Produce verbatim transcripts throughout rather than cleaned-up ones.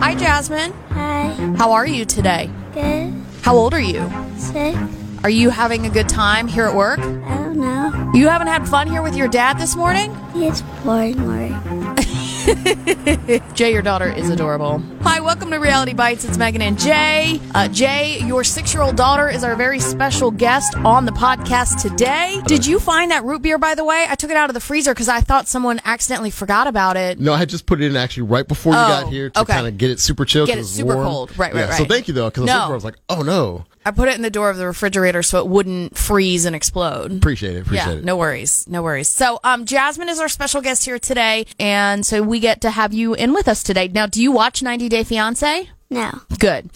Hi, Jasmine. Hi. How are you today? Good. How old are you? Six. Are you having a good time here at work? I don't know. You haven't had fun here with your dad this morning? It's boring work. Jay, your daughter is adorable. Hi, welcome to Reality Bites. It's Megan and Jay. Uh, Jay, your six-year-old daughter is our very special guest on the podcast today. Did you find that root beer, by the way? I took it out of the freezer because I thought someone accidentally forgot about it. No, I just put it in actually right before oh, you got here to okay. kind of get it super chill. Get it super warm. cold. Right, right, yeah, right. So thank you, though, because no. I was like, oh, no. I put it in the door of the refrigerator so it wouldn't freeze and explode. Appreciate it. Appreciate yeah, it. No worries. No worries. So um, Jasmine is our special guest here today, and so we get to have you in with us today. Now, do you watch ninety day fiance? No. Good.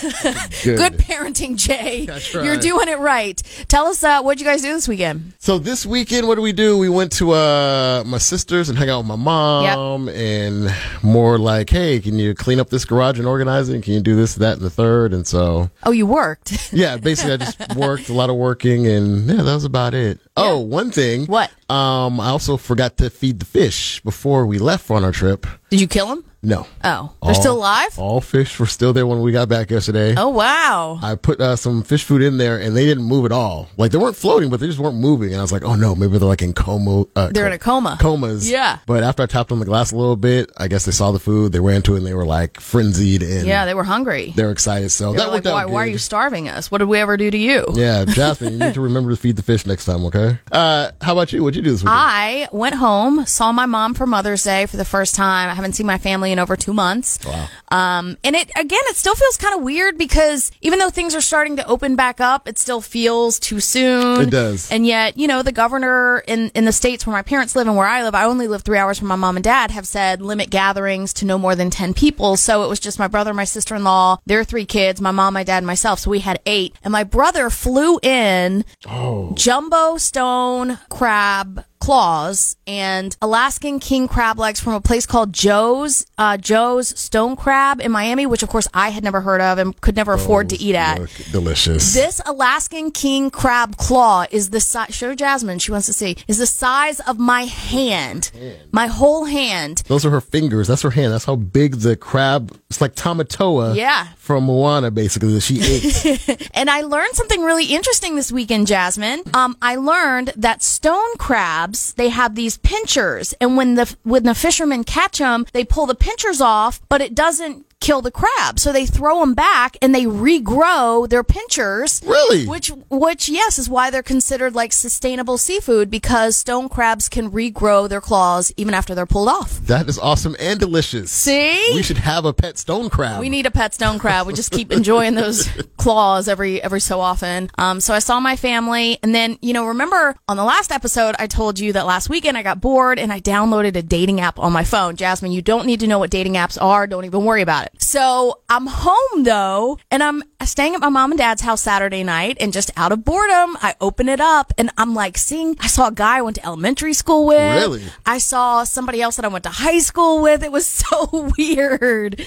Good. Good parenting, Jay. That's right. You're doing it right. Tell us, uh, what did you guys do this weekend? So this weekend, what did we do? We went to uh, my sister's and hung out with my mom. Yep. And more like, hey, can you clean up this garage and organize it? Can you do this, that, and the third? And so... Oh, you worked. Yeah, basically I just worked, a lot of working, and yeah, that was about it. Yeah. Oh, one thing. What? Um, I also forgot to feed the fish before we left on our trip. Did you kill them? No. Oh, they're all, still alive? All fish were still there when we got back yesterday. Oh, wow. I put uh, some fish food in there, and they didn't move at all. Like, they weren't floating, but they just weren't moving. And I was like, oh, no, maybe they're like in coma. Uh, they're co- in a coma. Comas. Yeah. But after I tapped on the glass a little bit, I guess they saw the food. They ran to it, and they were like frenzied. And yeah, they were hungry. They were excited. So they that worked like, out why, why are you starving us? What did we ever do to you? Yeah, Jasmine, you need to remember to feed the fish next time, okay? Uh, how about you? What'd you do this weekend? I went home, saw my mom for Mother's Day for the first time. I haven't seen my family in over two months. Wow. Um, and it, again, it still feels kind of weird because even though things are starting to open back up, it still feels too soon. It does. And yet, you know, the governor in, in the states where my parents live and where I live, I only live three hours from my mom and dad, have said limit gatherings to no more than ten people. So it was just my brother, my sister-in-law, their three kids, my mom, my dad, and myself. So we had eight. And my brother flew in oh. jumbo stone crab claws and Alaskan king crab legs from a place called Joe's uh, Joe's Stone Crab in Miami, which of course I had never heard of and could never Those afford to eat at. Delicious. This Alaskan king crab claw is the size. Show Jasmine, she wants to see. Is the size of my hand, hand, my whole hand. Those are her fingers. That's her hand. That's how big the crab. It's like Tamatoa. Yeah. From Moana, basically, that she ate. And I learned something really interesting this weekend, Jasmine. Um, I learned that stone crab. They have these pinchers, and when the when the fishermen catch them, they pull the pinchers off, but it doesn't kill the crab, so they throw them back and they regrow their pinchers. Really? Which, which yes, is why they're considered like sustainable seafood, because stone crabs can regrow their claws even after they're pulled off. That is awesome and delicious. See, we should have a pet stone crab. We need a pet stone crab. We just keep enjoying those claws every every so often. Um, so I saw my family, and then you know, remember on the last episode, I told you that last weekend I got bored and I downloaded a dating app on my phone. Jasmine, you don't need to know what dating apps are. Don't even worry about it. So I'm home, though, and I'm staying at my mom and dad's house Saturday night, and just out of boredom, I open it up, and I'm like, seeing, I saw a guy I went to elementary school with. Really? I saw somebody else that I went to high school with. It was so weird.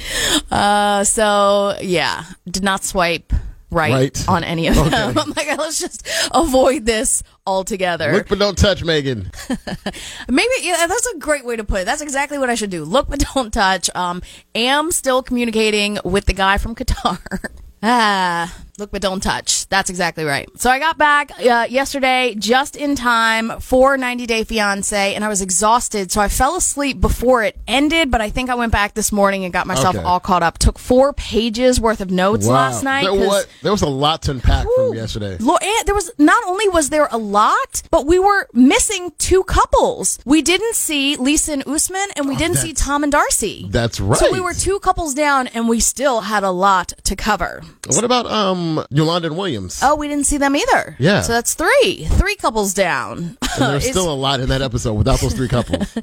Uh, so, yeah, did not swipe right, right. on any of okay. them. I'm like, let's just avoid this altogether. Look but don't touch, Megan. Maybe yeah, that's a great way to put it. That's exactly what I should do. Look but don't touch. Um, am still communicating with the guy from Qatar. ah. Look, but don't touch. That's exactly right. So I got back uh, yesterday just in time for ninety day fiance, and I was exhausted, so I fell asleep before it ended, but I think I went back this morning and got myself okay. all caught up. Took four pages worth of notes wow. last night. There, what, there was a lot to unpack whew, from yesterday. Lo- there was Not only was there a lot, but we were missing two couples. We didn't see Lisa and Usman, and we oh, didn't see Tom and Darcey. That's right. So we were two couples down, and we still had a lot to cover. What about... um? um, Yolanda and Williams. Oh, we didn't see them either. Yeah. So that's three. Three couples down. And there's still a lot in that episode without those three couples.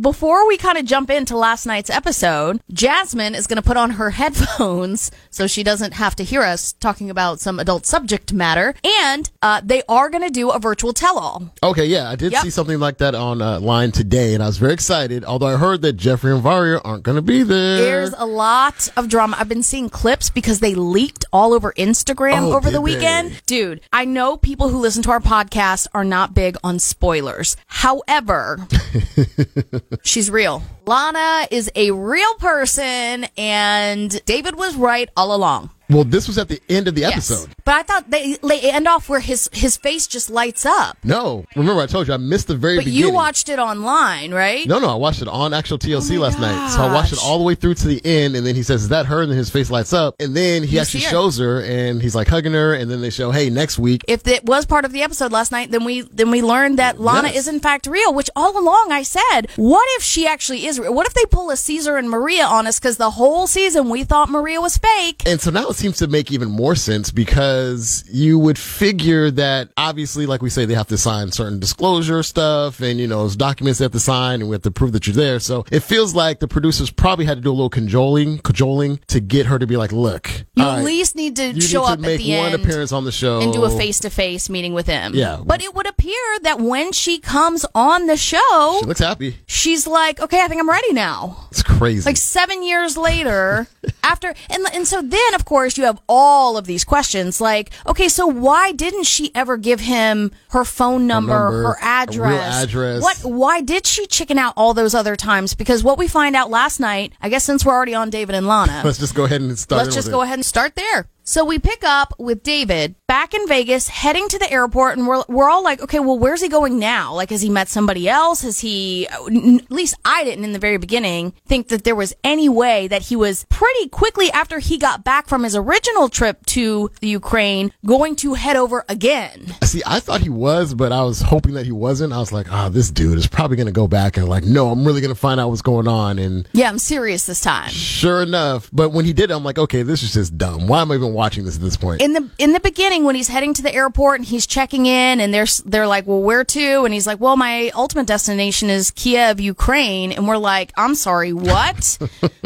Before we kind of jump into last night's episode, Jasmine is going to put on her headphones so she doesn't have to hear us talking about some adult subject matter. And uh, they are going to do a virtual tell-all. Okay, yeah. I did yep. see something like that online uh, today, and I was very excited, although I heard that Geoffrey and Varya aren't going to be there. There's a lot of drama. I've been seeing clips because they leaked all over Instagram oh, over the weekend. They? Dude, I know people who listen to our podcast are not big on spoilers. However, she's real. Lana is a real person, and David was right all along. Well, this was at the end of the episode. Yes, but I thought they, they end off where his, his face just lights up. No. Remember, I told you, I missed the very but beginning. But you watched it online, right? No, no. I watched it on actual T L C oh last gosh. night. So I watched it all the way through to the end, and then he says, is that her? And then his face lights up. And then he you actually shows her, and he's like hugging her, and then they show, hey, next week. If it was part of the episode last night, then we then we learned that Lana yes. is in fact real, which all along I said, what if she actually is real? What if they pull a Caesar and Maria on us? Because the whole season we thought Maria was fake. And so now it's seems to make even more sense, because you would figure that obviously, like we say, they have to sign certain disclosure stuff, and you know, those documents they have to sign, and we have to prove that you're there. So it feels like the producers probably had to do a little cajoling, cajoling to get her to be like, "Look, you at right, least need to show need to up make at the one end appearance on the show and do a face-to-face meeting with him." Yeah, but it would appear that when she comes on the show, she looks happy. She's like, "Okay, I think I'm ready now." It's crazy. Like seven years later, after and and so then of course. You have all of these questions like, okay, so why didn't she ever give him her phone number, her, number, her address? address? What? Why did she chicken out all those other times? Because what we find out last night, I guess since we're already on David and Lana, let's just go ahead and start. Let's just go it. ahead and start there. So we pick up with David back in Vegas, heading to the airport, and we're we're all like, okay, well, where's he going now? Like, has he met somebody else? Has he, n- at least I didn't in the very beginning, think that there was any way that he was pretty quickly after he got back from his original trip to the Ukraine, going to head over again. See, I thought he was, but I was hoping that he wasn't. I was like, ah, oh, this dude is probably going to go back and like, no, I'm really going to find out what's going on. And yeah, I'm serious this time. Sure enough. But when he did, I'm like, okay, this is just dumb. Why am I even watching this at this point? In the in the beginning, when he's heading to the airport and he's checking in, and they're they're like, well, where to? And he's like, well, my ultimate destination is Kiev, Ukraine. And we're like, I'm sorry, what?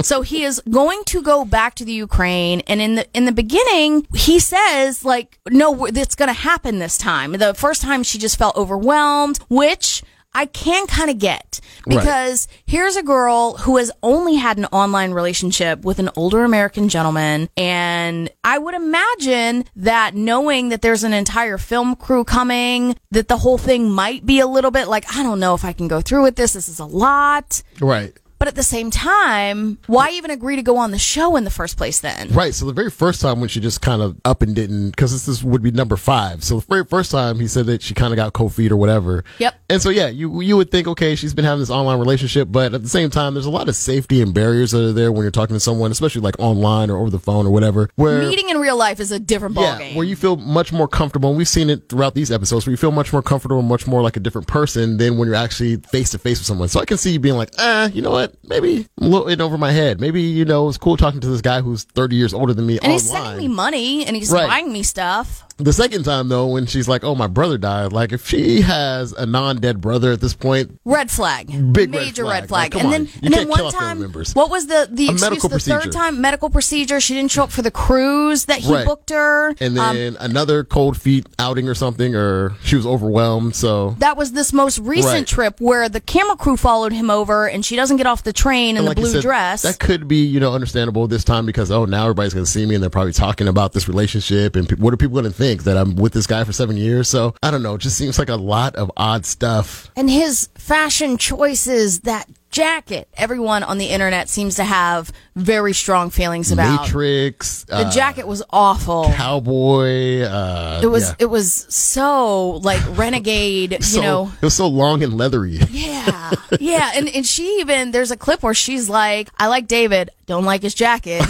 So he is going to go back to the Ukraine. And in the in the beginning, he says like, no, it's going to happen this time. The first time she just felt overwhelmed, which I can kind of get, because right. here's a girl who has only had an online relationship with an older American gentleman, and I would imagine that knowing that there's an entire film crew coming, that the whole thing might be a little bit like, I don't know if I can go through with this. This is a lot. Right. But at the same time, why even agree to go on the show in the first place then? Right. So the very first time when she just kind of up and didn't, because this, this would be number five. So the very first time he said that she kind of got cold feet or whatever. Yep. And so, yeah, you you would think, okay, she's been having this online relationship. But at the same time, there's a lot of safety and barriers that are there when you're talking to someone, especially like online or over the phone or whatever. Where meeting in real life is a different ballgame. Yeah, where you feel much more comfortable. And we've seen it throughout these episodes where you feel much more comfortable and much more like a different person than when you're actually face to face with someone. So I can see you being like, eh, you know what? Maybe I'm a little in over my head. Maybe, you know, it's cool talking to this guy who's thirty years older than me. And online. He's sending me money and he's right. buying me stuff. The second time, though, when she's like, oh, my brother died. Like, if she has a non-dead brother at this point. Red flag. Big Major red flag. Red flag. Like, and then, and then one time, what was the, the excuse? Medical the procedure. Third time, medical procedure. She didn't show up for the cruise that he right. booked her. And then um, another cold feet outing or something, or she was overwhelmed. So that was this most recent right. trip where the camera crew followed him over and she doesn't get off the train in and the like blue said, dress. That could be, you know, understandable this time because, oh, now everybody's going to see me and they're probably talking about this relationship and pe- what are people going to think? That I'm with this guy for seven years. So I don't know. It just seems like a lot of odd stuff. And his fashion choices, that jacket, everyone on the internet seems to have very strong feelings about. Matrix. The uh, jacket was awful. Cowboy. Uh, it was yeah. it was so like renegade, you so, know. It was so long and leathery. Yeah. Yeah. And, and she even, there's a clip where she's like, I like David. Don't like his jacket.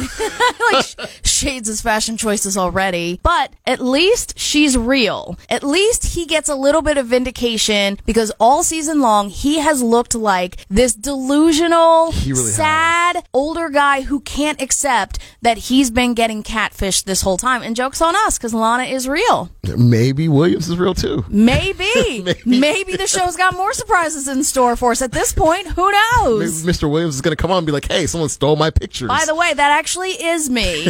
Like shades his fashion choices already. But at least she's real. At least he gets a little bit of vindication because all season long he has looked like this delusional delusional, he really sad, has. older guy who can't accept that he's been getting catfished this whole time. And joke's on us, because Lana is real. Maybe Williams is real, too. Maybe. Maybe. Maybe the show's got more surprises in store for us at this point. Who knows? Maybe Mister Williams is going to come on and be like, hey, someone stole my pictures. By the way, that actually is me.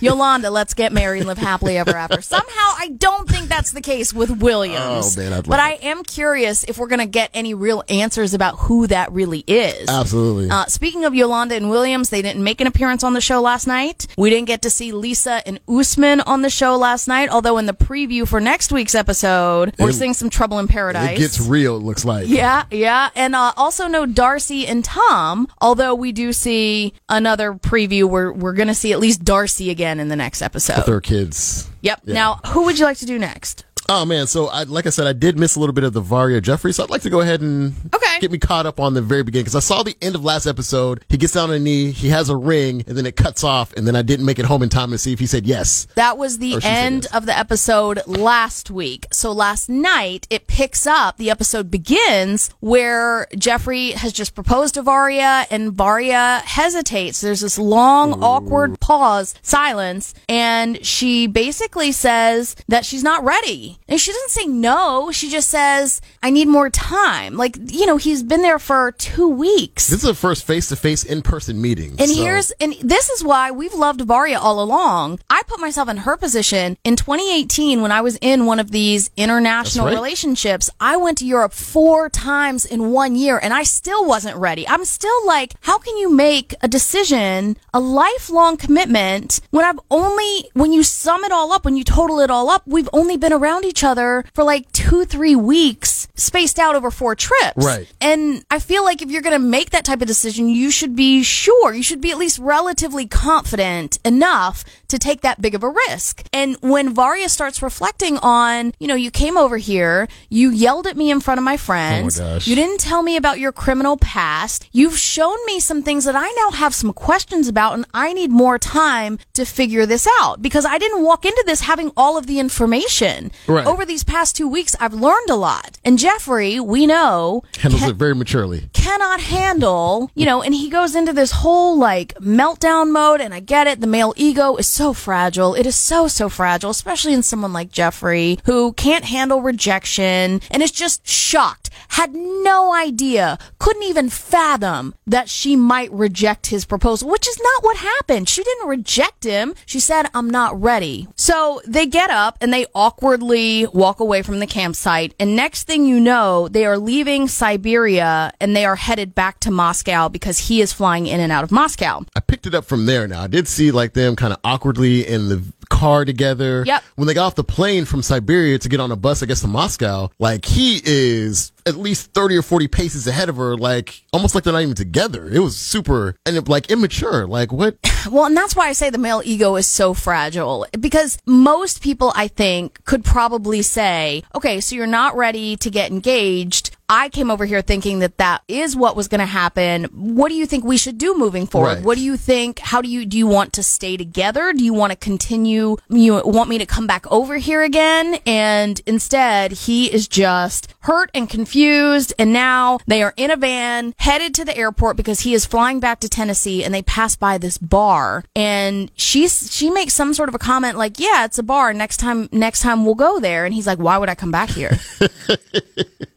Yolanda, let's get married and live happily ever after. Somehow, I don't think that's the case with Williams. Oh, man, I'd love But it. I am curious if we're going to get any real answers about who that really is. Absolutely. Uh, speaking of Yolanda and Williams, they didn't make an appearance on the show last night. We didn't get to see Lisa and Usman on the show last night, although in the preview for next week's episode, we're it, seeing some trouble in paradise. It gets real, it looks like. Yeah, yeah. And uh, also no Darcey and Tom, although we do see another preview where we're going to see at least Darcey again in the next episode. With their kids. Yep. Yeah. Now, who would you like to do next? Oh, man. So, I, like I said, I did miss a little bit of the Varya Geoffrey, so I'd like to go ahead and okay. get me caught up on the very beginning, because I saw the end of last episode. He gets down on a knee, he has a ring, and then it cuts off, and then I didn't make it home in time to see if he said yes. That was the end yes. of the episode last week. So, last night, it picks up, the episode begins, where Geoffrey has just proposed to Varya, and Varya hesitates. There's this long, Ooh. awkward pause, silence, and she basically says that she's not ready. And she doesn't say no. She just says, I need more time. Like, you know, he's been there for two weeks. This is the first face-to-face in-person meeting. And so. here's, and this is why we've loved Varya all along. I put myself in her position. In twenty eighteen, when I was in one of these international right. relationships, I went to Europe four times in one year, and I still wasn't ready. I'm still like, how can you make a decision, a lifelong commitment, when I've only, when you sum it all up, when you total it all up, we've only been around each other for like two, three weeks, spaced out over four trips. Right. And I feel like if you're going to make that type of decision, you should be sure, you should be at least relatively confident enough to take that big of a risk. And when Varya starts reflecting on, you know, you came over here, you yelled at me in front of my friends, oh my gosh. you didn't tell me about your criminal past, you've shown me some things that I now have some questions about, and I need more time to figure this out, because I didn't walk into this having all of the information. Right. Over these past two weeks, I've learned a lot. And Geoffrey, we know... Handles can, it very maturely. Cannot handle, you know, and he goes into this whole, like, meltdown mode, and I get it. The male ego is so fragile. It is so, so fragile, especially in someone like Geoffrey, who can't handle rejection, and is just shocked, had no idea, couldn't even fathom that she might reject his proposal, which is not what happened. She didn't reject him. She said, I'm not ready. So they get up, and they awkwardly walk away from the campsite, and next thing you know, they are leaving Siberia and they are headed back to Moscow, because he is flying in and out of Moscow. I picked it up from there. Now, I did see like them kind of awkwardly in the car together. Yep. When they got off the plane from Siberia to get on a bus, I guess, to Moscow, like, he is at least thirty or forty paces ahead of her, like, almost like they're not even together. It was super, and like, immature. Like, what? Well, and that's why I say the male ego is so fragile, because most people, I think, could probably say, okay, so you're not ready to get engaged. I came over here thinking that that is what was going to happen. What do you think we should do moving forward? Right. What do you think? How do you, do you want to stay together? Do you want to continue? You want me to come back over here again? And instead, he is just hurt and confused. And now they are in a van headed to the airport, because he is flying back to Tennessee, and they pass by this bar, and she's, she makes some sort of a comment like, yeah, it's a bar. Next time, next time we'll go there. And he's like, why would I come back here?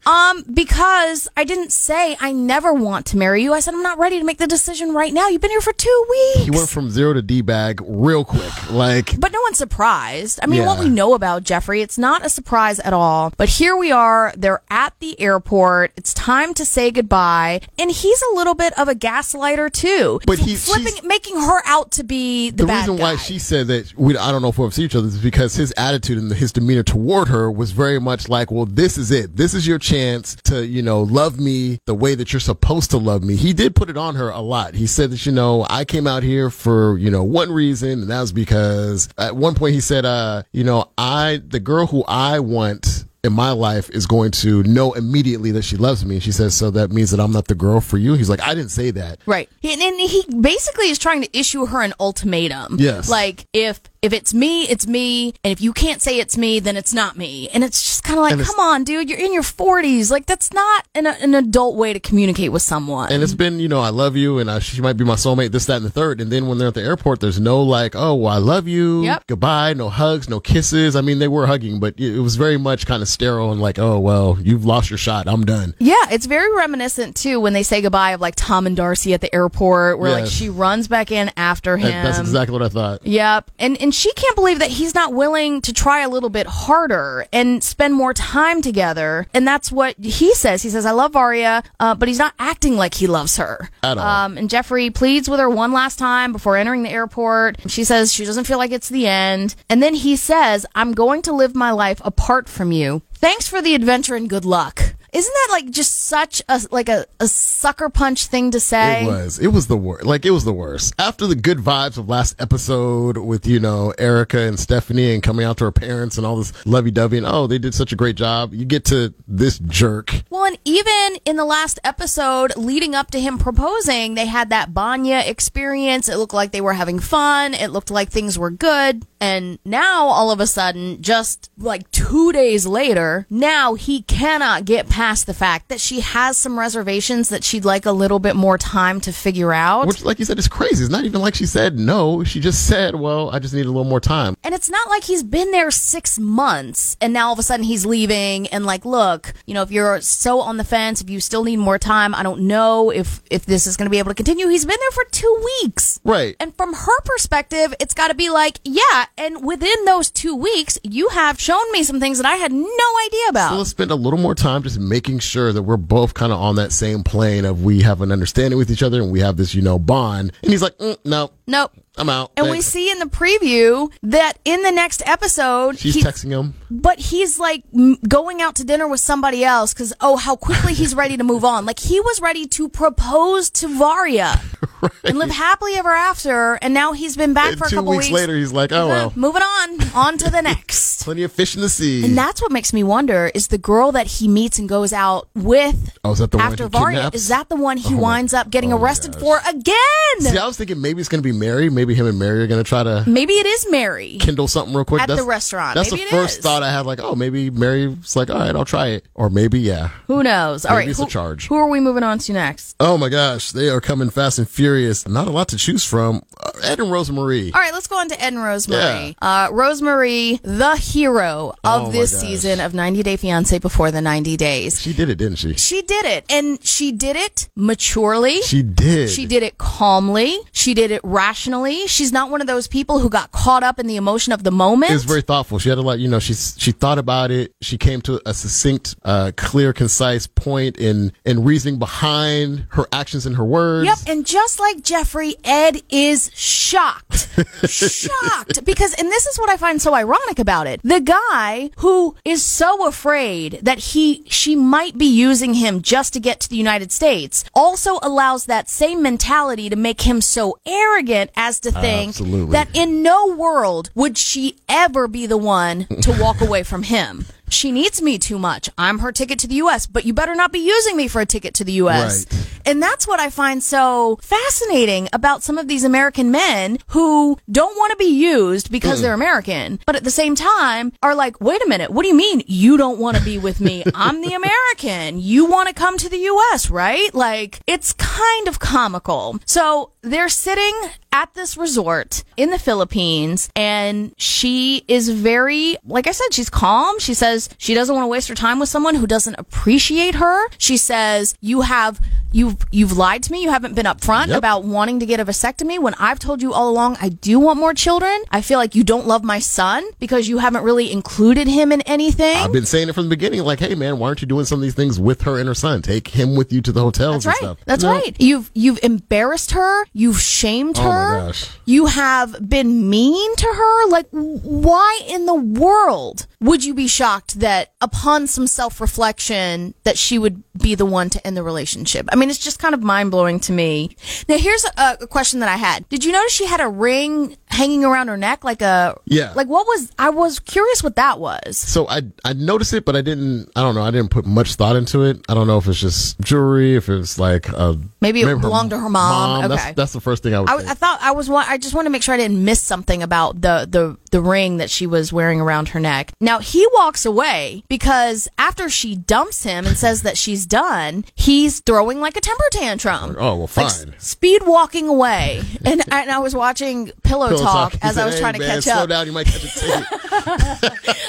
um, because Because I didn't say I never want to marry you. I said I'm not ready to make the decision right now. You've been here for two weeks. He went from zero to D-bag real quick. Like, But no one's surprised. I mean, yeah. what we know about Geoffrey, it's not a surprise at all. But here we are. They're at the airport. It's time to say goodbye. And he's a little bit of a gaslighter, too. But he's flipping, making her out to be the, the bad guy. The reason why she said that, we, I don't know if we'll see each other, is because his attitude and his demeanor toward her was very much like, well, this is it. This is your chance to, you know, love me the way that you're supposed to love me. He did put it on her a lot. He said that, you know, I came out here for, you know, one reason, and that was because at one point he said, uh, you know, I, the girl who I want in my life is going to know immediately that she loves me. And she says, so that means that I'm not the girl for you? He's like, I didn't say that. Right. And he basically is trying to issue her an ultimatum. Yes. Like, if If it's me, it's me. And if you can't say it's me, then it's not me. And it's just kind of like, come on, dude, you're in your forties. Like, that's not an, an adult way to communicate with someone. And it's been, you know, I love you, and I, she might be my soulmate, this, that, and the third. And then when they're at the airport, there's no like, oh, well, I love you. Yep. Goodbye. No hugs, no kisses. I mean, they were hugging, but it was very much kind of sterile and like, oh, well, you've lost your shot. I'm done. Yeah, it's very reminiscent, too, when they say goodbye of like Tom and Darcey at the airport, where yes. like she runs back in after him. That's exactly what I thought. Yep. And, and she can't believe that he's not willing to try a little bit harder and spend more time together. And that's what he says. He says, I love Varya, uh, but he's not acting like he loves her. At all. Um, and Geoffrey pleads with her one last time before entering the airport. She says she doesn't feel like it's the end. And then he says, I'm going to live my life apart from you. Thanks for the adventure and good luck. Isn't that like just such a like a, a sucker punch thing to say? It was. It was the worst. Like, it was the worst. After the good vibes of last episode with, you know, Erika and Stephanie and coming out to her parents and all this lovey-dovey and, oh, they did such a great job. You get to this jerk. Well, and even in the last episode leading up to him proposing, they had that Banya experience. It looked like they were having fun. It looked like things were good. And now, all of a sudden, just like two days later, now he cannot get past the fact that she has some reservations that she'd like a little bit more time to figure out. Which, like you said, is crazy. It's not even like she said no. She just said, well, I just need a little more time. And it's not like he's been there six months and now all of a sudden he's leaving and like, look, you know, if you're so on the fence, if you still need more time, I don't know if, if this is going to be able to continue. He's been there for two weeks. Right. And from her perspective, it's got to be like, yeah, and within those two weeks, you have shown me some things that I had no idea about. So let's spend a little more time just making sure that we're both kind of on that same plane of we have an understanding with each other and we have this, you know, bond. And he's like, mm, no. Nope. I'm out. And thanks. We see in the preview that in the next episode... She's he, texting him. But he's like m- going out to dinner with somebody else because, oh, how quickly he's ready to move on. Like, he was ready to propose to Varya right. and live happily ever after. And now he's been back and for a couple weeks. Two weeks later, he's like, oh, well. Moving on. On to the next. Plenty of fish in the sea. And that's what makes me wonder, is the girl that he meets and goes out with oh, is that the after one Varya, kidnaps? Is that the one he oh, winds up getting oh, arrested gosh. for again? See, I was thinking maybe it's going to be Mary, maybe. Maybe him and Mary are going to try to... Maybe it is Mary. Kindle something real quick. At that's, the restaurant. That's maybe the first is. thought I had. Like, oh, maybe Mary's like, all right, I'll try it. Or maybe, yeah. Who knows? Maybe all right. It's who, a charge. Who are we moving on to next? Oh, my gosh. They are coming fast and furious. Not a lot to choose from. Uh, Ed and Rosemarie. All right, let's go on to Ed and Rosemarie. Yeah. Uh, Rosemarie, the hero of oh, this season of ninety Day Fiance Before the ninety Days. She did it, didn't she? She did it. And she did it maturely. She did. She did it calmly. She did it rationally. She's not one of those people who got caught up in the emotion of the moment. It's very thoughtful. She had a lot, you know, she's, she thought about it. She came to a succinct, uh, clear, concise point in, in reasoning behind her actions and her words. Yep. And just like Geoffrey, Ed is shocked. shocked. Because, and this is what I find so ironic about it. The guy who is so afraid that he, she might be using him just to get to the United States also allows that same mentality to make him so arrogant as to to think Absolutely. that in no world would she ever be the one to walk away from him. She needs me too much. I'm her ticket to the U S, but you better not be using me for a ticket to the U S. Right. And that's what I find so fascinating about some of these American men who don't want to be used because mm. they're American, but at the same time are like, wait a minute, what do you mean you don't want to be with me? I'm the American. You want to come to the U S, right? Like, it's kind of comical. So they're sitting at this resort in the Philippines, and she is very, like I said, she's calm. She says, she doesn't want to waste her time with someone who doesn't appreciate her. She says, you have, you've, you've lied to me. You haven't been upfront yep. about wanting to get a vasectomy when I've told you all along I do want more children. I feel like you don't love my son because you haven't really included him in anything. I've been saying it from the beginning, like, hey, man, why aren't you doing some of these things with her and her son? Take him with you to the hotels That's and right. stuff. That's you know? right. You've, you've embarrassed her. You've shamed oh her. My gosh. You have been mean to her. Like, why in the world would you be shocked that upon some self-reflection that she would be the one to end the relationship? I mean, it's just kind of mind-blowing to me. Now, here's a, a question that I had. Did you notice she had a ring hanging around her neck like a yeah. Like what was I was curious what that was. So I I noticed it, but I didn't. I don't know. I didn't put much thought into it. I don't know if it's just jewelry, if it's like a, maybe it belonged her, to her mom. mom. Okay, that's, that's the first thing I would. I, I thought I was. I just wanted to make sure I didn't miss something about the the the ring that she was wearing around her neck. Now he walks away because after she dumps him and says that she's done, he's throwing like a temper tantrum. Oh well, fine. Like, speed walking away, and I, and I was watching Pillow, Pillow Talk, Talk as said, I was hey, trying to man, catch up. Slow down, you might catch a ticket.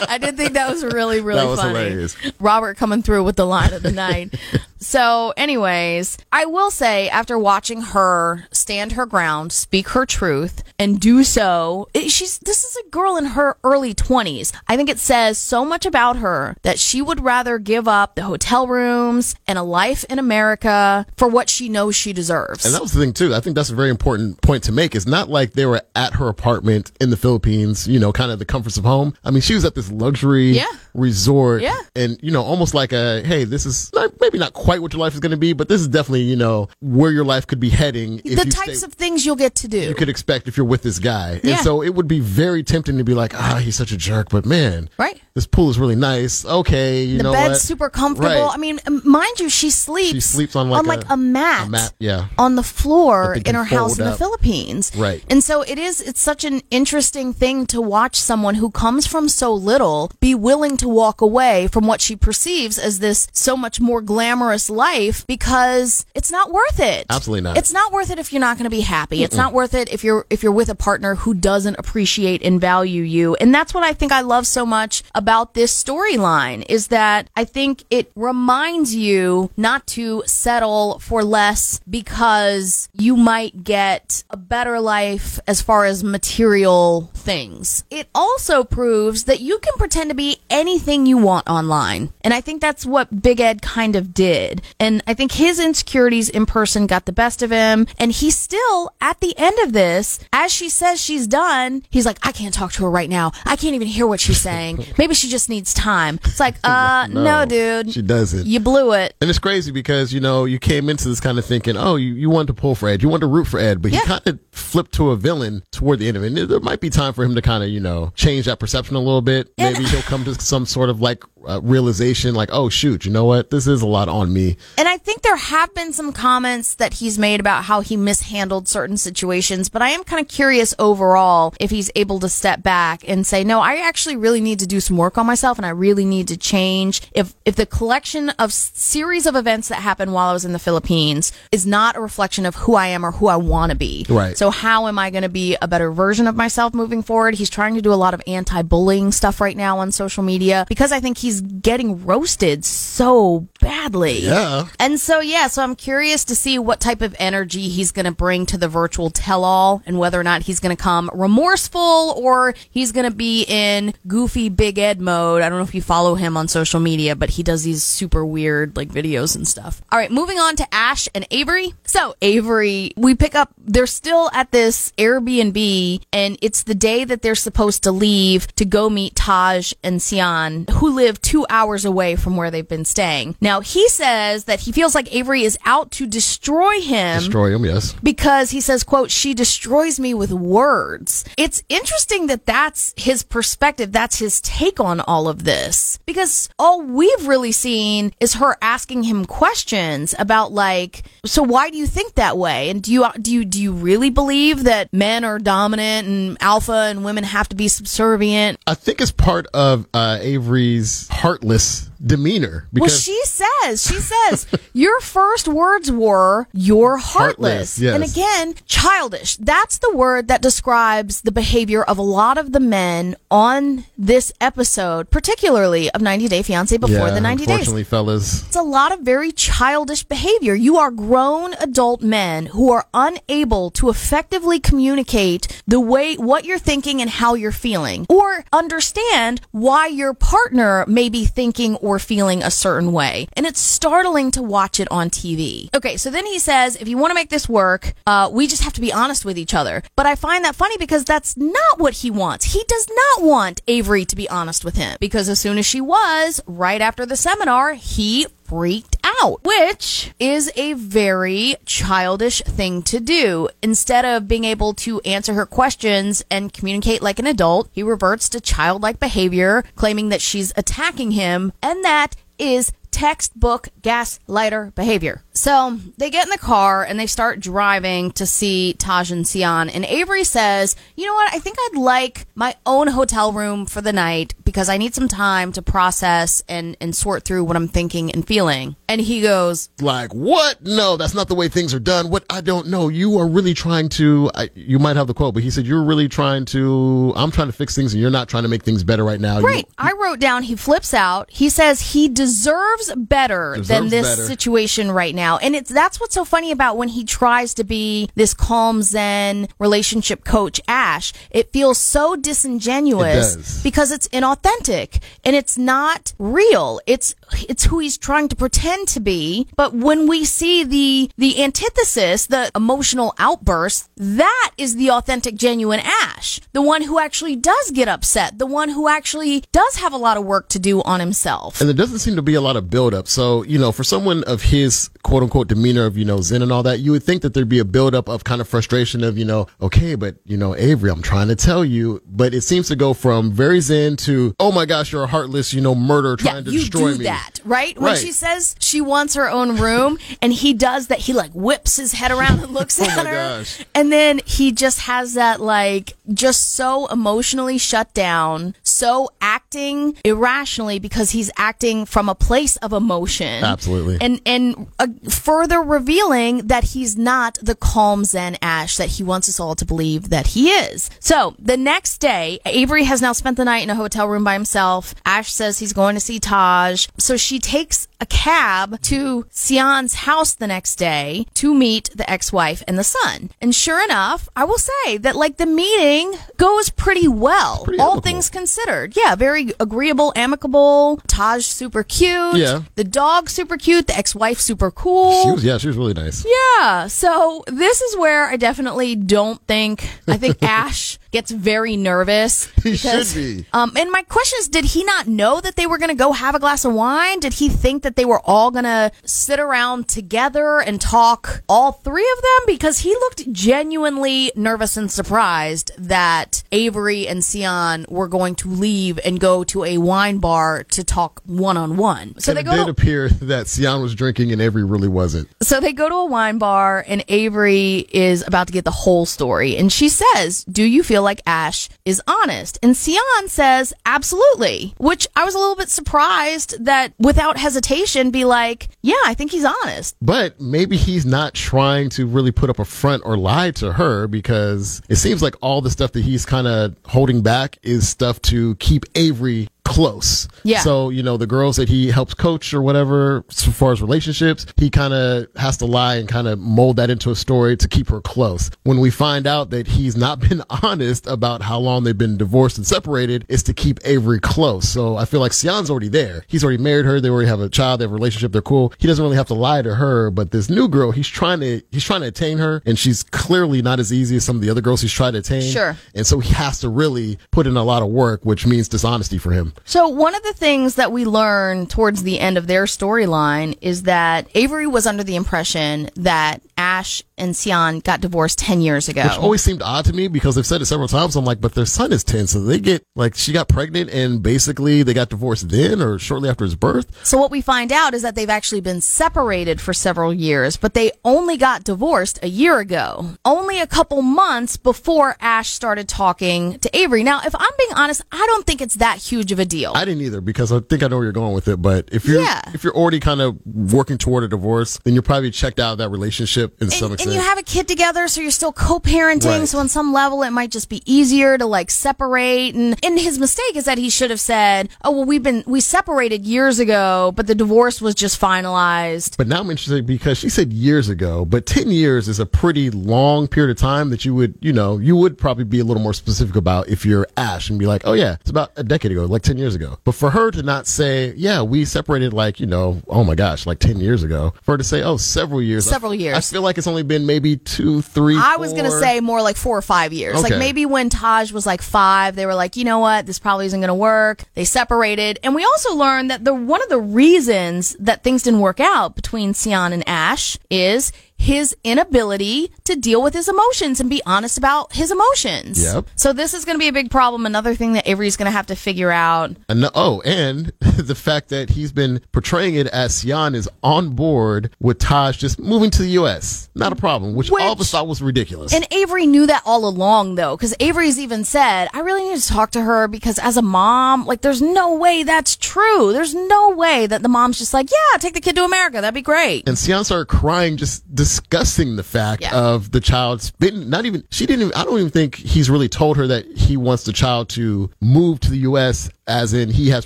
I did think that was really really that was funny. Hilarious. Robert coming through with the line of the night. So, anyways, I will say after watching her stand her ground, speak her truth, and do so, it, she's this is a girl in her early twenties. I think it says so much about her that she would rather give up the hotel rooms and a life in America for what she knows she deserves. And that was the thing, too. I think that's a very important point to make. It's not like they were at her apartment in the Philippines, you know, kind of the comforts of home. I mean, she was at this luxury yeah. resort yeah. and, you know, almost like a, hey, this is not, maybe not quite. quite what your life is going to be, but this is definitely, you know, where your life could be heading. If the you types stay, of things you'll get to do. You could expect if you're with this guy. Yeah. And so it would be very tempting to be like, ah, oh, he's such a jerk, but man, right? This pool is really nice. Okay, you the know The bed's what? super comfortable. Right. I mean, mind you, she sleeps, she sleeps on like, on like a, a mat, a mat yeah. on the floor in her house up. in the Philippines. Right. And so it is, it's such an interesting thing to watch someone who comes from so little be willing to walk away from what she perceives as this so much more glamorous life because it's not worth it. Absolutely not. It's not worth it if you're not going to be happy. Mm-mm. It's not worth it if you're if you're with a partner who doesn't appreciate and value you. And that's what I think I love so much about this storyline is that I think it reminds you not to settle for less because you might get a better life as far as material things. It also proves that you can pretend to be anything you want online. And I think that's what Big Ed kind of did. And I think his insecurities in person got the best of him. And he's still, at the end of this, as she says she's done, he's like, I can't talk to her right now. I can't even hear what she's saying. Maybe she just needs time. It's like, uh, no, no, dude. She doesn't. You blew it. And it's crazy because, you know, you came into this kind of thinking, oh, you, you wanted to pull for Ed. You wanted to root for Ed. But yeah. he kind of flipped to a villain toward the end of it. And there might be time for him to kind of, you know, change that perception a little bit. And maybe he'll come to some sort of like uh, realization like, oh, shoot, you know what? This is a lot on me. And I think there have been some comments that he's made about how he mishandled certain situations, but I am kind of curious overall if he's able to step back and say, no, I actually really need to do some work on myself and I really need to change. If if the collection of series of events that happened while I was in the Philippines is not a reflection of who I am or who I want to be. Right. So how am I going to be a better version of myself moving forward? He's trying to do a lot of anti-bullying stuff right now on social media because I think he's getting roasted so badly. Yeah. And so, yeah, so I'm curious to see what type of energy he's going to bring to the virtual tell-all and whether or not he's going to come remorseful or he's going to be in goofy Big Ed mode. I don't know if you follow him on social media, but he does these super weird like videos and stuff. All right, moving on to Ash and Avery. So Avery, we pick up, they're still at this Airbnb and it's the day that they're supposed to leave to go meet Taj and Sian, who live two hours away from where they've been staying. Now, he said Says that he feels like Avery is out to destroy him. Destroy him, yes. Because he says, quote, she destroys me with words. It's interesting that that's his perspective. That's his take on all of this. Because all we've really seen is her asking him questions about like, so why do you think that way? And do you, do you, do you really believe that men are dominant and alpha and women have to be subservient? I think it's part of uh, Avery's heartless demeanor. Because well, she says, she says, your first words were, you're heartless. heartless yes. And again, childish. That's the word that describes the behavior of a lot of the men on this episode, particularly of ninety day fiance before yeah, the ninety unfortunately, days. Fellas. It's a lot of very childish behavior. You are grown adult men who are unable to effectively communicate the way, what you're thinking and how you're feeling, or understand why your partner may be thinking or or feeling a certain way. And it's startling to watch it on T V. Okay, so then he says, if you want to make this work, uh, we just have to be honest with each other. But I find that funny because that's not what he wants. He does not want Avery to be honest with him because as soon as she was, right after the seminar, he freaked out, which is a very childish thing to do. Instead of being able to answer her questions and communicate like an adult, he reverts to childlike behavior, claiming that she's attacking him, and that is textbook gaslighter behavior. So they get in the car and they start driving to see Taj and Sian. And Avery says, you know what? I think I'd like my own hotel room for the night because I need some time to process and, and sort through what I'm thinking and feeling. And he goes, like, what? No, that's not the way things are done. What? I don't know. You are really trying to, I, you might have the quote, but he said, you're really trying to, I'm trying to fix things and you're not trying to make things better right now. Right. You, I wrote down, he flips out. He says he deserves better Deserves than this better. situation right now. And it's that's what's so funny about when he tries to be this calm zen relationship coach Ash. It feels so disingenuous it because it's inauthentic and it's not real. It's it's who he's trying to pretend to be. But when we see the the antithesis, the emotional outburst, that is the authentic, genuine Ash. The one who actually does get upset. The one who actually does have a lot of work to do on himself. And there doesn't seem to be a lot of build up. So, you know, for someone of his quote unquote demeanor of, you know, zen and all that, you would think that there'd be a build up of kind of frustration of, you know, okay, but, you know, Avery, I'm trying to tell you, but it seems to go from very zen to, oh my gosh, you're a heartless, you know, murderer trying yeah, to destroy me. That, right? When right. she says she wants her own room and he does that, he like whips his head around and looks oh at her. Gosh. And then he just has that like just so emotionally shut down, so acting irrationally because he's acting from a place of emotion. Absolutely. And and uh, further revealing that he's not the calm zen Ash that he wants us all to believe that he is. So the next day, Avery has now spent the night in a hotel room by himself. Ash says he's going to see Taj. So she takes a cab to Sian's house the next day to meet the ex-wife and the son. And sure enough, I will say that like the meeting goes pretty well. Pretty all amicable. Things considered. Yeah, very agreeable, amicable. Taj super cute. Yeah. The dog super cute. The ex-wife super cool. She was, yeah, she was really nice. Yeah. So this is where I definitely don't think, I think Ash gets very nervous. He because, should be. Um, and my question is, did he not know that they were going to go have a glass of wine? Did he think that that they were all going to sit around together and talk, all three of them? Because he looked genuinely nervous and surprised that Avery and Sian were going to leave and go to a wine bar to talk one-on-one. So and they go it did to, appear that Sian was drinking and Avery really wasn't. So they go to a wine bar and Avery is about to get the whole story. And she says, do you feel like Ash is honest? And Sian says, absolutely. Which I was a little bit surprised that without hesitation, be like, yeah, I think he's honest. But maybe he's not trying to really put up a front or lie to her, because it seems like all the stuff that he's kind of holding back is stuff to keep Avery close. Yeah. So, you know, the girls that he helps coach or whatever, as far as relationships, he kind of has to lie and kind of mold that into a story to keep her close. When we find out that he's not been honest about how long they've been divorced and separated, it's to keep Avery close. So I feel like Sian's already there. He's already married her. They already have a child. They have a relationship. They're cool. He doesn't really have to lie to her. But this new girl, he's trying to, he's trying to attain her. And she's clearly not as easy as some of the other girls he's tried to attain. Sure. And so he has to really put in a lot of work, which means dishonesty for him. So one of the things that we learn towards the end of their storyline is that Avery was under the impression that Ash and Sian got divorced ten years ago. Which always seemed odd to me because they've said it several times. I'm like, but their son is ten, so they get, like, she got pregnant and basically they got divorced then or shortly after his birth. So what we find out is that they've actually been separated for several years, but they only got divorced a year ago. Only a couple months before Ash started talking to Avery. Now, if I'm being honest, I don't think it's that huge of a deal. I didn't either because I think I know where you're going with it, but if you're, yeah. if you're already kind of working toward a divorce, then you're probably checked out of that relationship in and, some extent. And you have a kid together, so you're still co-parenting, right. So on some level it might just be easier to like separate. And, and his mistake is that he should have said, oh, well, we've been, we separated years ago, but the divorce was just finalized. But now I'm interested because she said years ago, but ten years is a pretty long period of time that you would, you know, you would probably be a little more specific about if you're Ash and be like, oh yeah, it's about a decade ago, like ten years ago. But for her to not say, yeah, we separated like, you know, oh my gosh, like ten years ago, for her to say, oh, several years. Several years. I, I feel like it's only been been maybe two, three, I four? was going to say more like four or five years. Okay. Like maybe when Taj was like five, they were like, you know what, this probably isn't going to work. They separated. And we also learned that the one of the reasons that things didn't work out between Sian and Ash is his inability to deal with his emotions and be honest about his emotions. Yep. So this is going to be a big problem. Another thing that Avery's going to have to figure out. And, oh, and the fact that he's been portraying it as Sian is on board with Taj just moving to the U S Not a problem, which, which all of us thought was ridiculous. And Avery knew that all along, though, because Avery's even said, I really need to talk to her because as a mom, like, there's no way that's true. There's no way that the mom's just like, yeah, take the kid to America. That'd be great. And Sian started crying just discussing the fact yeah. of the child's been not even she didn't even, I don't even think he's really told her that he wants the child to move to the U S as in he has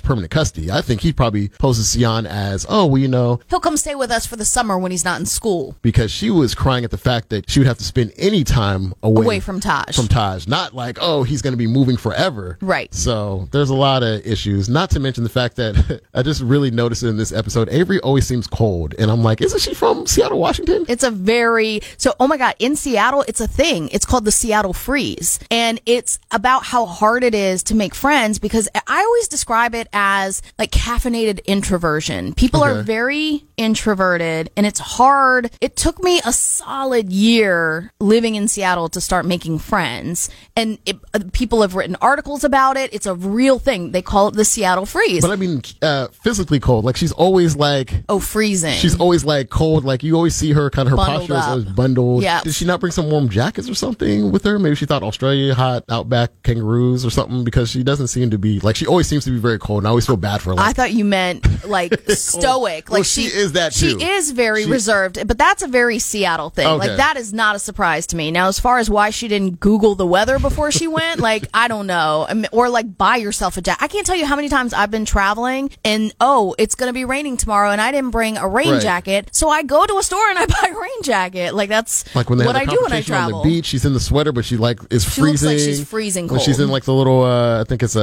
permanent custody. I think he probably poses Sian as, oh, well, you know, he'll come stay with us for the summer when he's not in school, because she was crying at the fact that she would have to spend any time away, away from Taj from Taj not like, oh, he's going to be moving forever, right? So there's a lot of issues, not to mention the fact that I just really noticed in this episode Avery always seems cold, and I'm like, isn't she from Seattle, Washington? It's a very so oh my god in Seattle it's a thing, it's called the Seattle freeze, and it's about how hard it is to make friends, because I always describe it as like caffeinated introversion. People okay. are very introverted, and it's hard. It took me a solid year living in Seattle to start making friends, and it, uh, people have written articles about it. It's a real thing. They call it the Seattle freeze. But I mean uh, physically cold, like she's always like oh freezing she's always like cold, like you always see her kind of her bundled posture is always bundled. Yep. Did she not bring some warm jackets or something with her? Maybe she thought Australia hot, outback kangaroos or something, because she doesn't seem to be like, she always seems to be very cold, and I always feel bad for her. Like, I thought you meant like stoic. Like well, she, she is that too. She is very she, reserved, but that's a very Seattle thing. Okay. Like that is not a surprise to me. Now, as far as why she didn't Google the weather before she went, like I don't know, I mean, or like buy yourself a jacket. I can't tell you how many times I've been traveling and oh, it's gonna be raining tomorrow, and I didn't bring a rain right. jacket, so I go to a store and I buy a rain jacket. Like that's like when they what I do when I travel. On the beach, she's in the sweater, but she like is she freezing. Looks like she's freezing cold. When she's in like the little, uh, I think it's a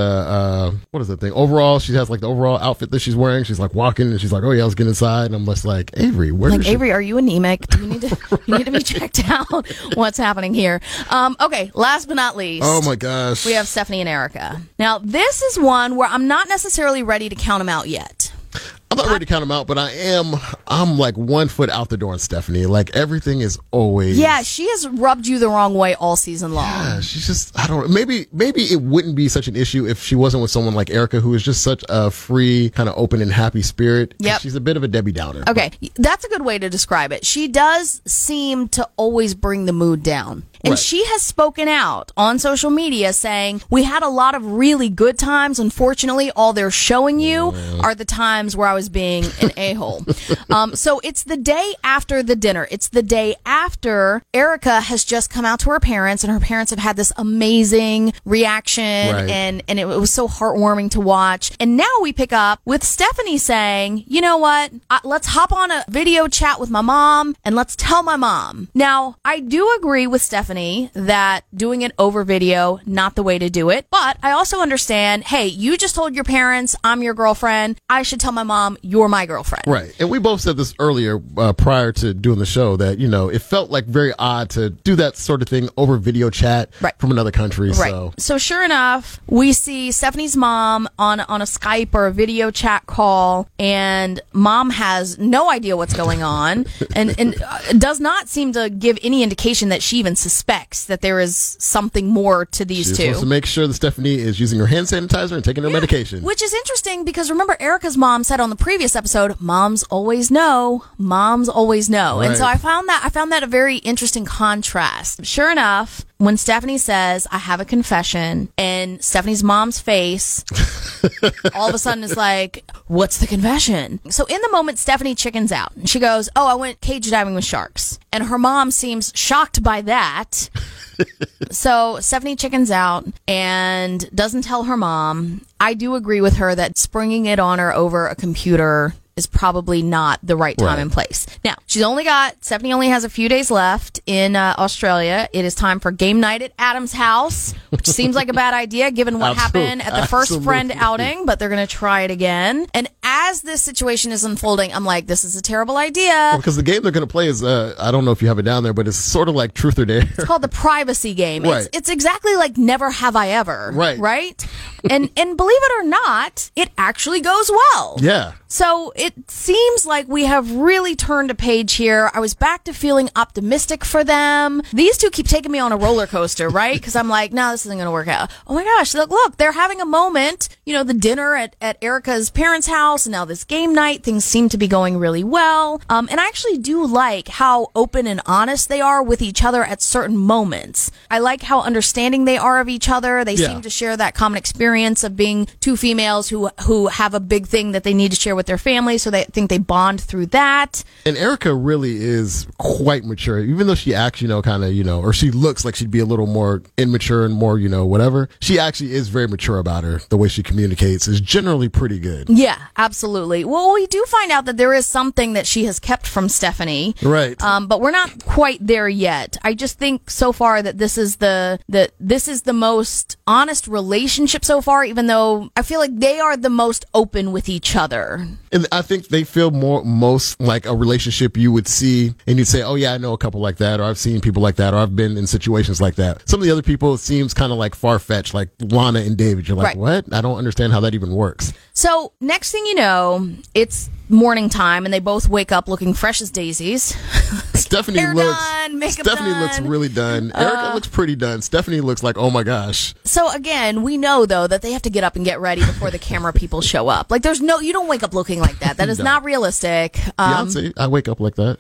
uh, what is that thing? Overall, she has like the overall outfit that she's wearing. She's like walking, and she's like, "Oh yeah, I was getting inside." And I'm just like, "Avery, where?" Like Avery, she- are you anemic? Do you need to right. you need to be checked out? What's happening here? Um, okay, last but not least. Oh my gosh, we have Stephanie and Erika. Now this is one where I'm not necessarily ready to count them out yet. I'm not ready to count them out, but I am, I'm like one foot out the door on Stephanie. Like everything is always. Yeah, she has rubbed you the wrong way all season long. Yeah, she's just, I don't know. Maybe, maybe it wouldn't be such an issue if she wasn't with someone like Erika, who is just such a free, kind of open and happy spirit. Yeah. She's a bit of a Debbie Downer. Okay. But. That's a good way to describe it. She does seem to always bring the mood down. And right. she has spoken out on social media saying, we had a lot of really good times. Unfortunately, all they're showing you yeah. are the times where I was being an a-hole. Um, so it's the day after the dinner. It's the day after Erika has just come out to her parents, and her parents have had this amazing reaction. Right. And, and it, it was so heartwarming to watch. And now we pick up with Stephanie saying, you know what? I, let's hop on a video chat with my mom and let's tell my mom. Now, I do agree with Stephanie. That doing it over video, not the way to do it. But I also understand, hey, you just told your parents, I'm your girlfriend. I should tell my mom, you're my girlfriend. Right. And we both said this earlier uh, prior to doing the show that, you know, it felt like very odd to do that sort of thing over video chat right. from another country. Right. So. so sure enough, we see Stephanie's mom on, on a Skype or a video chat call, and mom has no idea what's going on and, and uh, does not seem to give any indication that she even suspects Specs that there is something more to these she two. She wants to make sure that Stephanie is using her hand sanitizer and taking her yeah, medication. Which is interesting because remember Erika's mom said on the previous episode, moms always know, moms always know. Right. And so I found that I found that a very interesting contrast. Sure enough, when Stephanie says, I have a confession, and Stephanie's mom's face all of a sudden is like, what's the confession? So in the moment, Stephanie chickens out. And she goes, oh, I went cage diving with sharks. And her mom seems shocked by that. So Stephanie chickens out and doesn't tell her mom. I do agree with her that springing it on her over a computer is probably not the right time right. and place. Now, she's only got, Stephanie only has a few days left in uh, Australia. It is time for game night at Adam's house, which seems like a bad idea given what Absolute. happened at the first Absolutely. friend outing, but they're going to try it again. And as this situation is unfolding, I'm like, this is a terrible idea. Well, because the game they're going to play is, uh, I don't know if you have it down there, but it's sort of like Truth or Dare. It's called the privacy game. Right. It's, it's exactly like Never Have I Ever. Right. Right? And and believe it or not, it actually goes well. Yeah. So it seems like we have really turned a page here. I was back to feeling optimistic for them. These two keep taking me on a roller coaster, right? Because I'm like, no, this isn't going to work out. Oh my gosh, look, look, they're having a moment. You know, the dinner at, at Erika's parents' house, and now this game night. Things seem to be going really well. Um, and I actually do like how open and honest they are with each other at certain moments. I like how understanding they are of each other. They yeah. seem to share that common experience of being two females who who have a big thing that they need to share with their family, so they think they bond through that. And Erika really is quite mature, even though she acts, you know, kind of, you know, or she looks like she'd be a little more immature and more, you know, whatever. She actually is very mature about her. The way she communicates is generally pretty good. Yeah, absolutely. Well, we do find out that there is something that she has kept from Stephanie, right? Um, but we're not quite there yet. I just think so far that this is the that this is the most honest relationship so far. Even though I feel like they are the most open with each other. And I think they feel more most like a relationship you would see and you'd say, oh yeah, I know a couple like that, or I've seen people like that, or I've been in situations like that. Some of the other people, it seems kind of like far-fetched, like Lana and David. You're like, right. what? I don't understand how that even works. So next thing you know, it's morning time and they both wake up looking fresh as daisies. Stephanie looks done, Stephanie done. looks really done. Uh, Erika looks pretty done. Stephanie looks like, oh my gosh. So again, we know though that they have to get up and get ready before the camera people show up. Like there's no, you don't wake up looking like that. That is not realistic. Um, Beyonce, I wake up like that.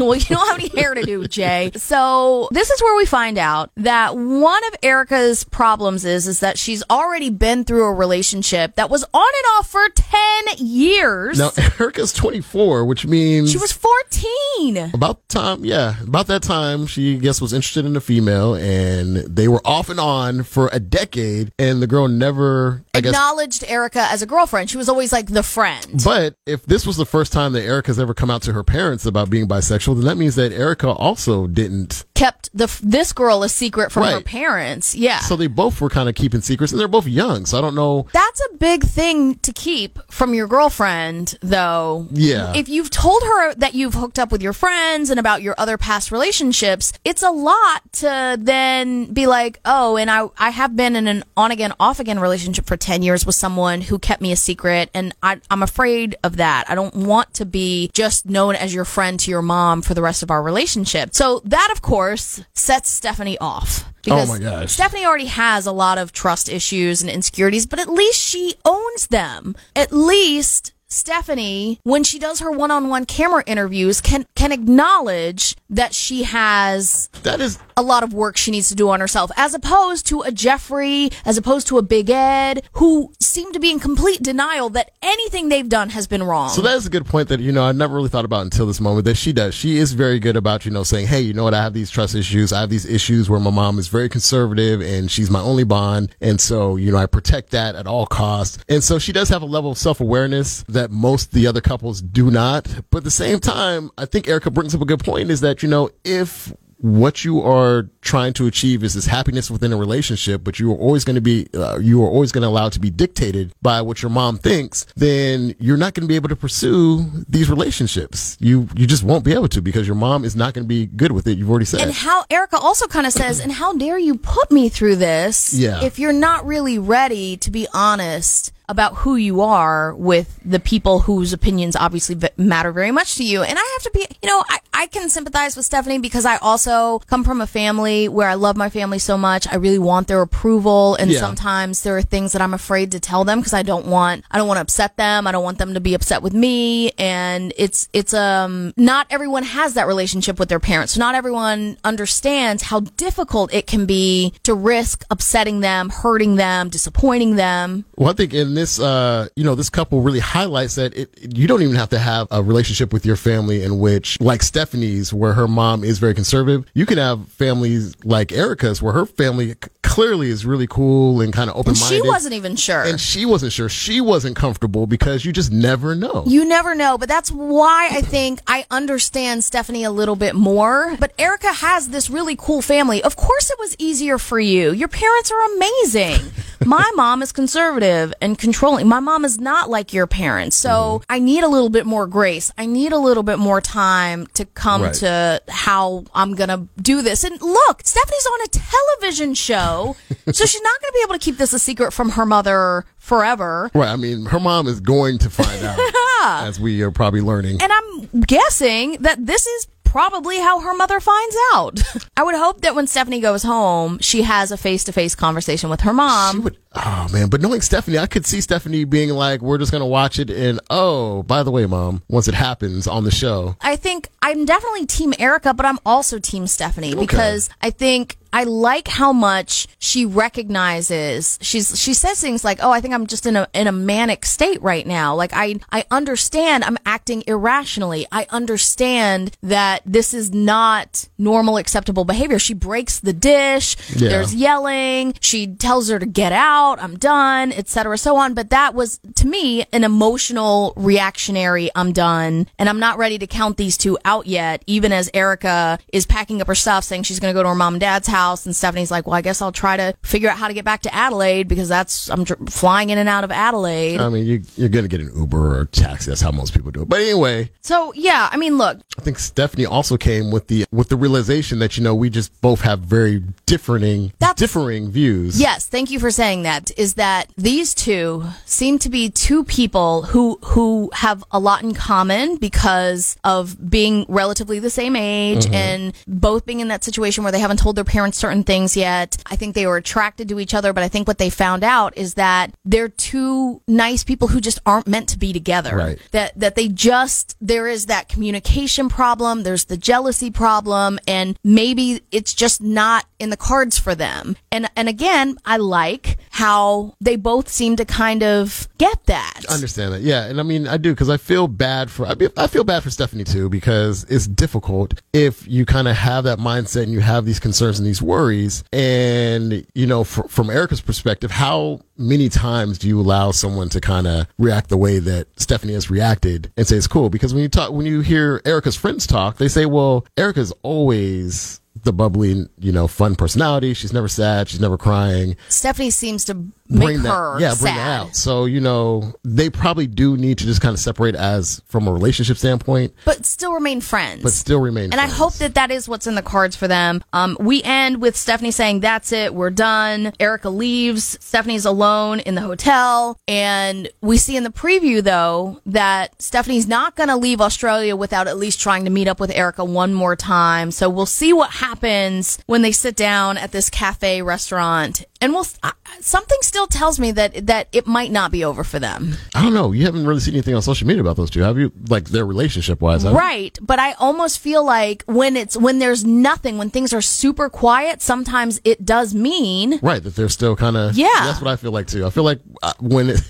Well, you don't have any hair to do, Jay. So this is where we find out that one of Erika's problems is is that she's already been through a relationship that was on and off for ten years. Now, Erika's twenty-four, which means she was fourteen. About time, yeah, about that time she I guess was interested in a female, and they were off and on for a decade, and the girl never I acknowledged guess, Erika as a girlfriend. She was always like the friend. But if this was the first time that Erika's ever come out to her parents about being bisexual, then that means that Erika also didn't kept the this girl a secret from right. her parents. Yeah, so they both were kind of keeping secrets, and they're both young, so I don't know. That's a big thing to keep from your girlfriend, though. Yeah. If you've told her that you've hooked up with your friends and about your other past relationships, it's a lot to then be like, oh, and I, I have been in an on-again, off-again relationship for ten years with someone who kept me a secret, and I, I'm afraid of that. I don't want to be just known as your friend to your mom for the rest of our relationship. So that, of course, sets Stephanie off. Because oh my gosh. Stephanie already has a lot of trust issues and insecurities, but at least she owns them. At least Stephanie, when she does her one-on-one camera interviews, can can acknowledge that she has that is a lot of work she needs to do on herself, as opposed to a Geoffrey, as opposed to a Big Ed, who seem to be in complete denial that anything they've done has been wrong. So that is a good point that, you know, I never really thought about until this moment, that she does. She is very good about, you know, saying, hey, you know what, I have these trust issues. I have these issues where my mom is very conservative and she's my only bond. And so, you know, I protect that at all costs. And so she does have a level of self-awareness that that most of the other couples do not. But at the same time, I think Erika brings up a good point, is that, you know, if what you are trying to achieve is this happiness within a relationship, but you are always going to be, uh, you are always going to allow it to be dictated by what your mom thinks, then you're not going to be able to pursue these relationships. You you just won't be able to, because your mom is not going to be good with it. You've already said. And how Erika also kind of says, and how dare you put me through this yeah. if you're not really ready to be honest about who you are with the people whose opinions obviously matter very much to you. And I have to be, you know, I, I can sympathize with Stephanie, because I also come from a family where I love my family so much. I really want their approval. And yeah. sometimes there are things that I'm afraid to tell them because I don't want, I don't want to upset them. I don't want them to be upset with me. And it's, it's, um, not everyone has that relationship with their parents. So not everyone understands how difficult it can be to risk upsetting them, hurting them, disappointing them. Well, I think in and this, uh, you know, this couple really highlights that it, you don't even have to have a relationship with your family in which, like Stephanie's, where her mom is very conservative. You can have families like Erika's, where her family clearly is really cool and kind of open-minded. And she wasn't even sure. And she wasn't sure. She wasn't comfortable because you just never know. You never know. But that's why I think I understand Stephanie a little bit more. But Erika has this really cool family. Of course it was easier for you. Your parents are amazing. My mom is conservative and controlling. My mom is not like your parents. So mm. I need a little bit more grace. I need a little bit more time to come right. to how I'm going to do this. And look, Stephanie's on a television show, so she's not going to be able to keep this a secret from her mother forever. Right. I mean, her mom is going to find out, yeah. as we are probably learning. And I'm guessing that this is probably how her mother finds out. I would hope that when Stephanie goes home, she has a face-to-face conversation with her mom. She would, oh, man. But knowing Stephanie, I could see Stephanie being like, we're just going to watch it. And, oh, by the way, Mom, once it happens on the show. I think I'm definitely Team Erika, but I'm also Team Stephanie okay. because I think... I like how much she recognizes. She's she says things like, "Oh, I think I'm just in a in a manic state right now. Like I I understand I'm acting irrationally. I understand that this is not normal acceptable behavior." She breaks the dish. Yeah. There's yelling. She tells her to get out. I'm done, et cetera, so on. But that was to me an emotional reactionary. I'm done, and I'm not ready to count these two out yet. Even as Erika is packing up her stuff, saying she's going to go to her mom and dad's house. And Stephanie's like, well, I guess I'll try to figure out how to get back to Adelaide because that's I'm dr- flying in and out of Adelaide. I mean, you, you're going to get an Uber or a taxi. That's how most people do it. But anyway. So, yeah, I mean, look. I think Stephanie also came with the with the realization that, you know, we just both have very differing, differing views. Yes. Thank you for saying that. Is that these two seem to be two people who, who have a lot in common because of being relatively the same age mm-hmm. and both being in that situation where they haven't told their parents certain things yet. I think they were attracted to each other, but I think what they found out is that they're two nice people who just aren't meant to be together. Right. That that they just, there is that communication problem, there's the jealousy problem, and maybe it's just not in the cards for them. And and again, I like how they both seem to kind of get that. I understand that. Yeah, and I mean, I do, because I feel bad for, I, be, I feel bad for Stephanie too, because it's difficult if you kind of have that mindset and you have these concerns and these worries. And, you know, fr- from Erika's perspective, how many times do you allow someone to kind of react the way that Stephanie has reacted and say it's cool? Because when you talk, when you hear Erika's friends talk, they say, well, Erika's always the bubbly, you know, fun personality. She's never sad. She's never crying. Stephanie seems to make that, her yeah, sad. Bring that out. So, you know, they probably do need to just kind of separate as from a relationship standpoint. But still remain friends. But still remain and friends. And I hope that that is what's in the cards for them. Um, we end with Stephanie saying, that's it. We're done. Erika leaves. Stephanie's alone in the hotel. And we see in the preview, though, that Stephanie's not going to leave Australia without at least trying to meet up with Erika one more time. So we'll see what happens when they sit down at this cafe restaurant. And we'll, uh, something still tells me that that it might not be over for them. I don't know. You haven't really seen anything on social media about those two, have you? Like their relationship wise, right? But I almost feel like when it's when there's nothing, when things are super quiet, sometimes it does mean right that they're still kind of yeah. That's what I feel like too. I feel like when it,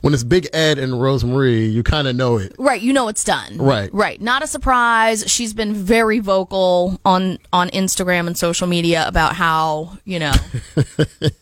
when it's Big Ed and Rosemary, you kind of know it, right? You know it's done, right? Right. Not a surprise. She's been very vocal on on Instagram and social media about how you know.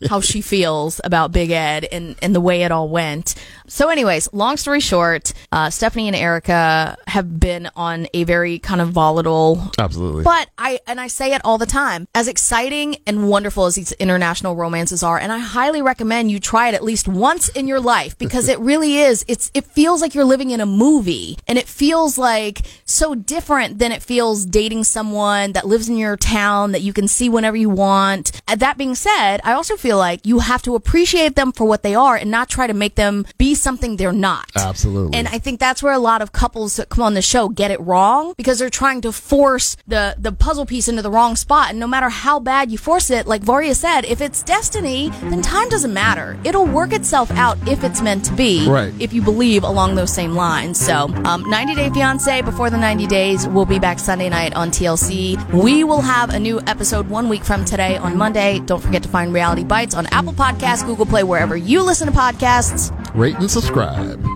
how she feels about Big Ed and, and the way it all went. So anyways, long story short, uh, Stephanie and Erika have been on a very kind of volatile. Absolutely. But I, and I say it all the time, as exciting and wonderful as these international romances are, and I highly recommend you try it at least once in your life because it really is, it's, it feels like you're living in a movie and it feels like so different than it feels dating someone that lives in your town that you can see whenever you want. That being said, I also feel like you have to appreciate them for what they are and not try to make them be something they're not. Absolutely. And I think that's where a lot of couples that come on the show get it wrong because they're trying to force the, the puzzle piece into the wrong spot. And no matter how bad you force it, like Varya said, if it's destiny, then time doesn't matter. It'll work itself out if it's meant to be, right. If you believe along those same lines. So um, ninety Day Fiance, Before the ninety Days, we'll be back Sunday night on T L C. We will have a new episode one week from today on Monday. Don't forget to find Reality Bites on Apple Podcasts, Google Play, wherever you listen to podcasts. rate, and subscribe.